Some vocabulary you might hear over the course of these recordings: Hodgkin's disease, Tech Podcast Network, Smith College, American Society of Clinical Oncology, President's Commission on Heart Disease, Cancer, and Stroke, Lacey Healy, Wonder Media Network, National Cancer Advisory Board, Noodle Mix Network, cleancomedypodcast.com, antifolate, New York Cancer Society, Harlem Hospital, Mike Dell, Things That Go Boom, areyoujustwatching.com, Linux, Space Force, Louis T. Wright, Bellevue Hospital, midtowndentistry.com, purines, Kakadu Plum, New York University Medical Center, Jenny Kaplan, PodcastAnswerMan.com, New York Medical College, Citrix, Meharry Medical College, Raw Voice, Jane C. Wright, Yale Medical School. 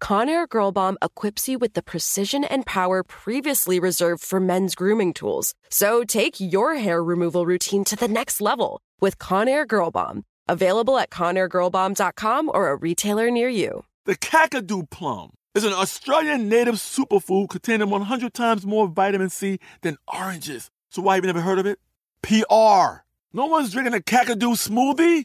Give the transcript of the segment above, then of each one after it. Conair GirlBomb equips you with the precision and power previously reserved for men's grooming tools. So take your hair removal routine to the next level with Conair GirlBomb, available at ConairGirlBomb.com or a retailer near you. The Kakadu Plum is an Australian native superfood containing 100 times more vitamin C than oranges. So why have you never heard of it? PR. No one's drinking a Kakadu smoothie?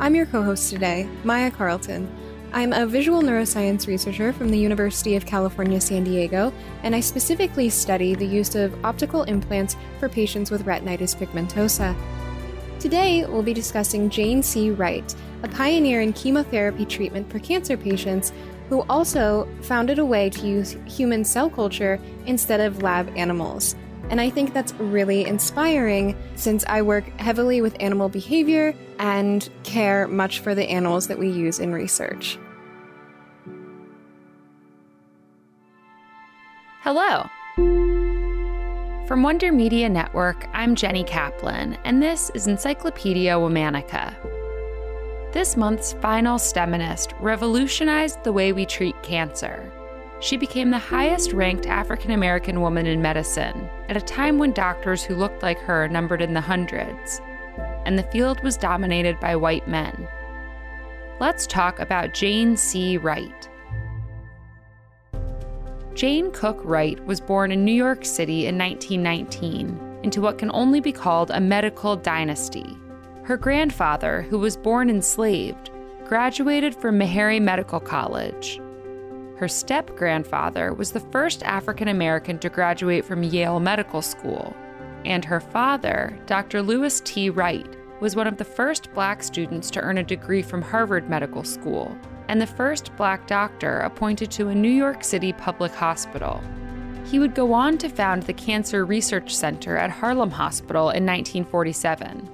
I'm your co-host today, Maya Carlton. I'm a visual neuroscience researcher from the University of California, San Diego, and I specifically study the use of optical implants for patients with retinitis pigmentosa. Today, we'll be discussing Jane C. Wright, a pioneer in chemotherapy treatment for cancer patients who also founded a way to use human cell culture instead of lab animals. And I think that's really inspiring since I work heavily with animal behavior and care much for the animals that we use in research. Hello. From Wonder Media Network, I'm Jenny Kaplan, and this is Encyclopedia Womanica. This month's final STEMinist revolutionized the way we treat cancer. She became the highest-ranked African-American woman in medicine at a time when doctors who looked like her numbered in the hundreds, and the field was dominated by white men. Let's talk about Jane C. Wright. Jane Cook Wright was born in New York City in 1919 into what can only be called a medical dynasty. Her grandfather, who was born enslaved, graduated from Meharry Medical College. Her step-grandfather was the first African-American to graduate from Yale Medical School, and her father, Dr. Louis T. Wright, was one of the first Black students to earn a degree from Harvard Medical School, and the first Black doctor appointed to a New York City public hospital. He would go on to found the Cancer Research Center at Harlem Hospital in 1947.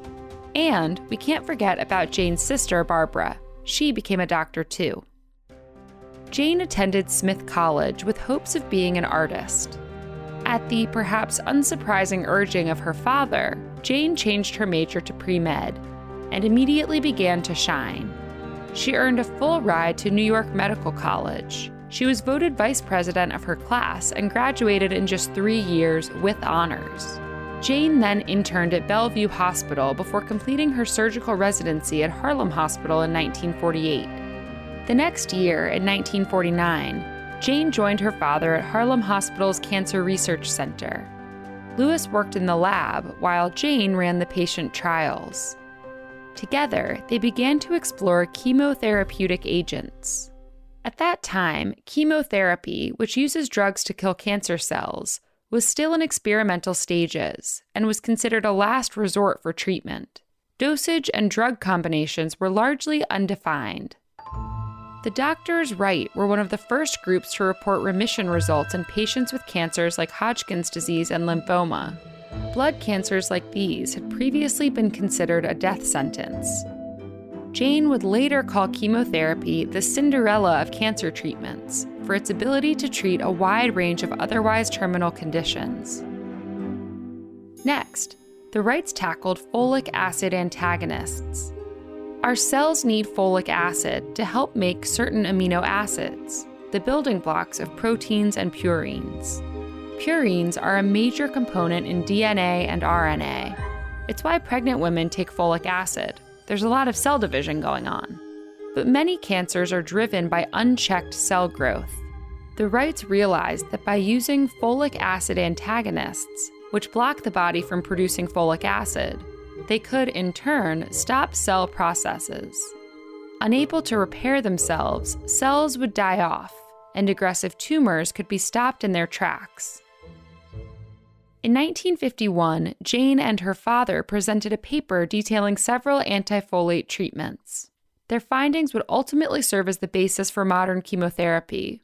And we can't forget about Jane's sister, Barbara. She became a doctor, too. Jane attended Smith College with hopes of being an artist. At the perhaps unsurprising urging of her father, Jane changed her major to pre-med and immediately began to shine. She earned a full ride to New York Medical College. She was voted vice president of her class and graduated in just 3 years with honors. Jane then interned at Bellevue Hospital before completing her surgical residency at Harlem Hospital in 1948. The next year, in 1949, Jane joined her father at Harlem Hospital's Cancer Research Center. Louis worked in the lab while Jane ran the patient trials. Together, they began to explore chemotherapeutic agents. At that time, chemotherapy, which uses drugs to kill cancer cells, was still in experimental stages and was considered a last resort for treatment. Dosage and drug combinations were largely undefined. The doctors Wright were one of the first groups to report remission results in patients with cancers like Hodgkin's disease and lymphoma. Blood cancers like these had previously been considered a death sentence. Jane would later call chemotherapy the Cinderella of cancer treatments for its ability to treat a wide range of otherwise terminal conditions. Next, the Wrights tackled folic acid antagonists. Our cells need folic acid to help make certain amino acids, the building blocks of proteins and purines. Purines are a major component in DNA and RNA. It's why pregnant women take folic acid. There's a lot of cell division going on. But many cancers are driven by unchecked cell growth. The Wrights realized that by using folic acid antagonists, which block the body from producing folic acid, they could, in turn, stop cell processes. Unable to repair themselves, cells would die off, and aggressive tumors could be stopped in their tracks. In 1951, Jane and her father presented a paper detailing several antifolate treatments. Their findings would ultimately serve as the basis for modern chemotherapy.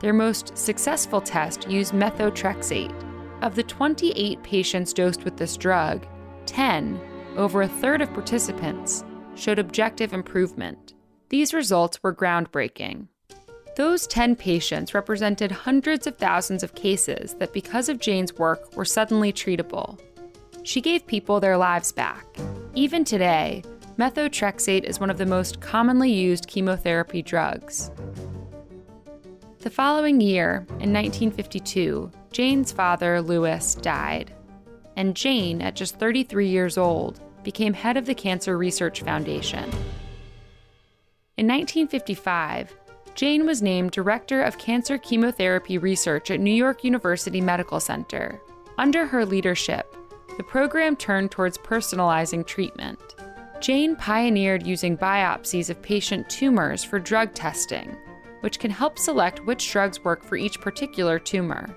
Their most successful test used methotrexate. Of the 28 patients dosed with this drug, 10, over a third of participants, showed objective improvement. These results were groundbreaking. Those 10 patients represented hundreds of thousands of cases that, because of Jane's work, were suddenly treatable. She gave people their lives back. Even today, methotrexate is one of the most commonly used chemotherapy drugs. The following year, in 1952, Jane's father, Louis, died. And Jane, at just 33 years old, became head of the Cancer Research Foundation. In 1955, Jane was named Director of Cancer Chemotherapy Research at New York University Medical Center. Under her leadership, the program turned towards personalizing treatment. Jane pioneered using biopsies of patient tumors for drug testing, which can help select which drugs work for each particular tumor.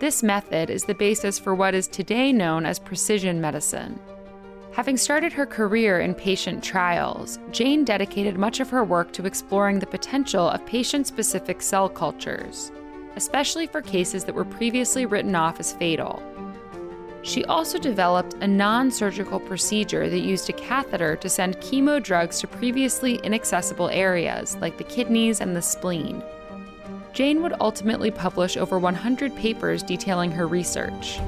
This method is the basis for what is today known as precision medicine. Having started her career in patient trials, Jane dedicated much of her work to exploring the potential of patient-specific cell cultures, especially for cases that were previously written off as fatal. She also developed a non-surgical procedure that used a catheter to send chemo drugs to previously inaccessible areas like the kidneys and the spleen. Jane would ultimately publish over 100 papers detailing her research.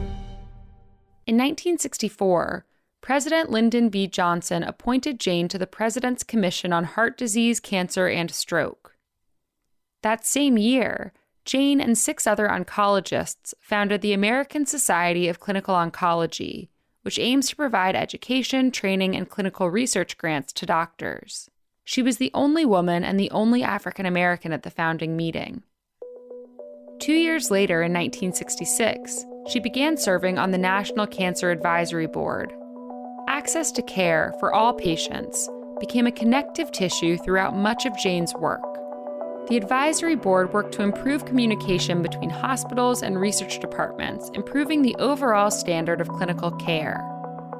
In 1964, President Lyndon B. Johnson appointed Jane to the President's Commission on Heart Disease, Cancer, and Stroke. That same year, Jane and 6 other oncologists founded the American Society of Clinical Oncology, which aims to provide education, training, and clinical research grants to doctors. She was the only woman and the only African American at the founding meeting. 2 years later, in 1966, she began serving on the National Cancer Advisory Board. Access to care for all patients became a connective tissue throughout much of Jane's work. The advisory board worked to improve communication between hospitals and research departments, improving the overall standard of clinical care.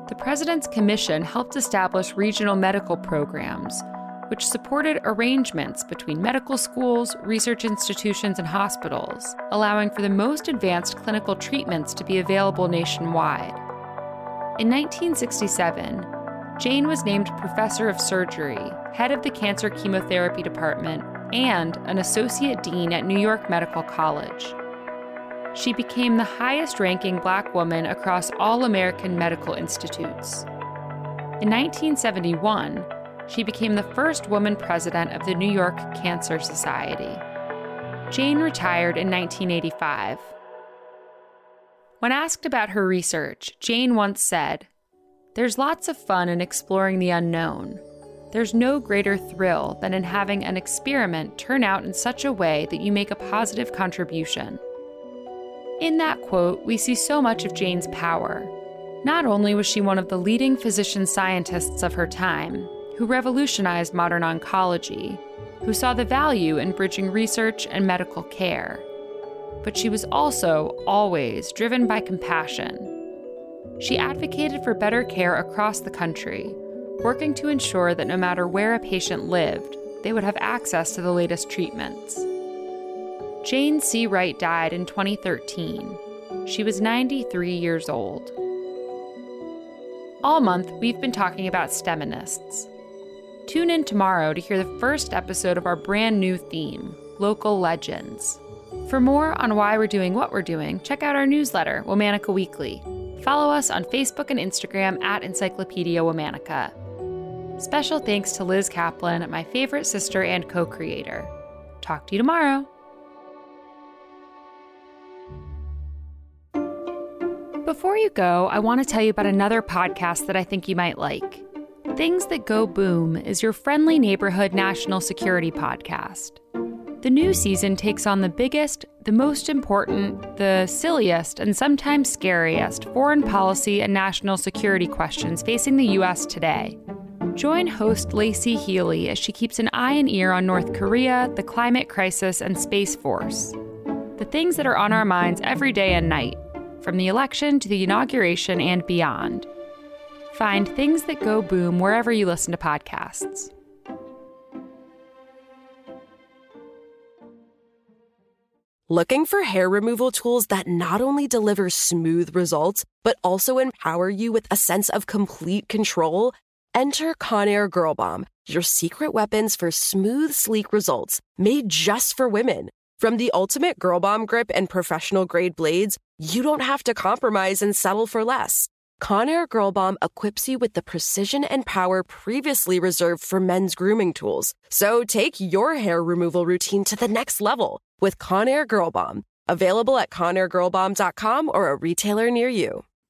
The President's Commission helped establish regional medical programs, which supported arrangements between medical schools, research institutions, and hospitals, allowing for the most advanced clinical treatments to be available nationwide. In 1967, Jane was named Professor of Surgery, head of the Cancer Chemotherapy Department, and an Associate Dean at New York Medical College. She became the highest-ranking Black woman across all American medical institutes. In 1971, she became the first woman president of the New York Cancer Society. Jane retired in 1985. When asked about her research, Jane once said, "There's lots of fun in exploring the unknown. There's no greater thrill than in having an experiment turn out in such a way that you make a positive contribution." In that quote, we see so much of Jane's power. Not only was she one of the leading physician scientists of her time, who revolutionized modern oncology, who saw the value in bridging research and medical care, but she was also always driven by compassion. She advocated for better care across the country, working to ensure that no matter where a patient lived, they would have access to the latest treatments. Jane C. Wright died in 2013. She was 93 years old. All month, we've been talking about STEMinists. Tune in tomorrow to hear the first episode of our brand new theme, Local Legends. For more on why we're doing what we're doing, check out our newsletter, Womanica Weekly. Follow us on Facebook and Instagram at Encyclopedia Womanica. Special thanks to Liz Kaplan, my favorite sister and co-creator. Talk to you tomorrow. Before you go, I want to tell you about another podcast that I think you might like. Things That Go Boom is your friendly neighborhood national security podcast. The new season takes on the biggest, the most important, the silliest, and sometimes scariest foreign policy and national security questions facing the U.S. today. Join host Lacey Healy as she keeps an eye and ear on North Korea, the climate crisis, and Space Force. The things that are on our minds every day and night, from the election to the inauguration and beyond. Find Things That Go Boom wherever you listen to podcasts. Looking for hair removal tools that not only deliver smooth results, but also empower you with a sense of complete control? Enter Conair GirlBomb, your secret weapons for smooth, sleek results, made just for women. From the ultimate GirlBomb grip and professional-grade blades, you don't have to compromise and settle for less. Conair GirlBomb equips you with the precision and power previously reserved for men's grooming tools. So take your hair removal routine to the next level with Conair GirlBomb. Available at ConairGirlBomb.com or a retailer near you.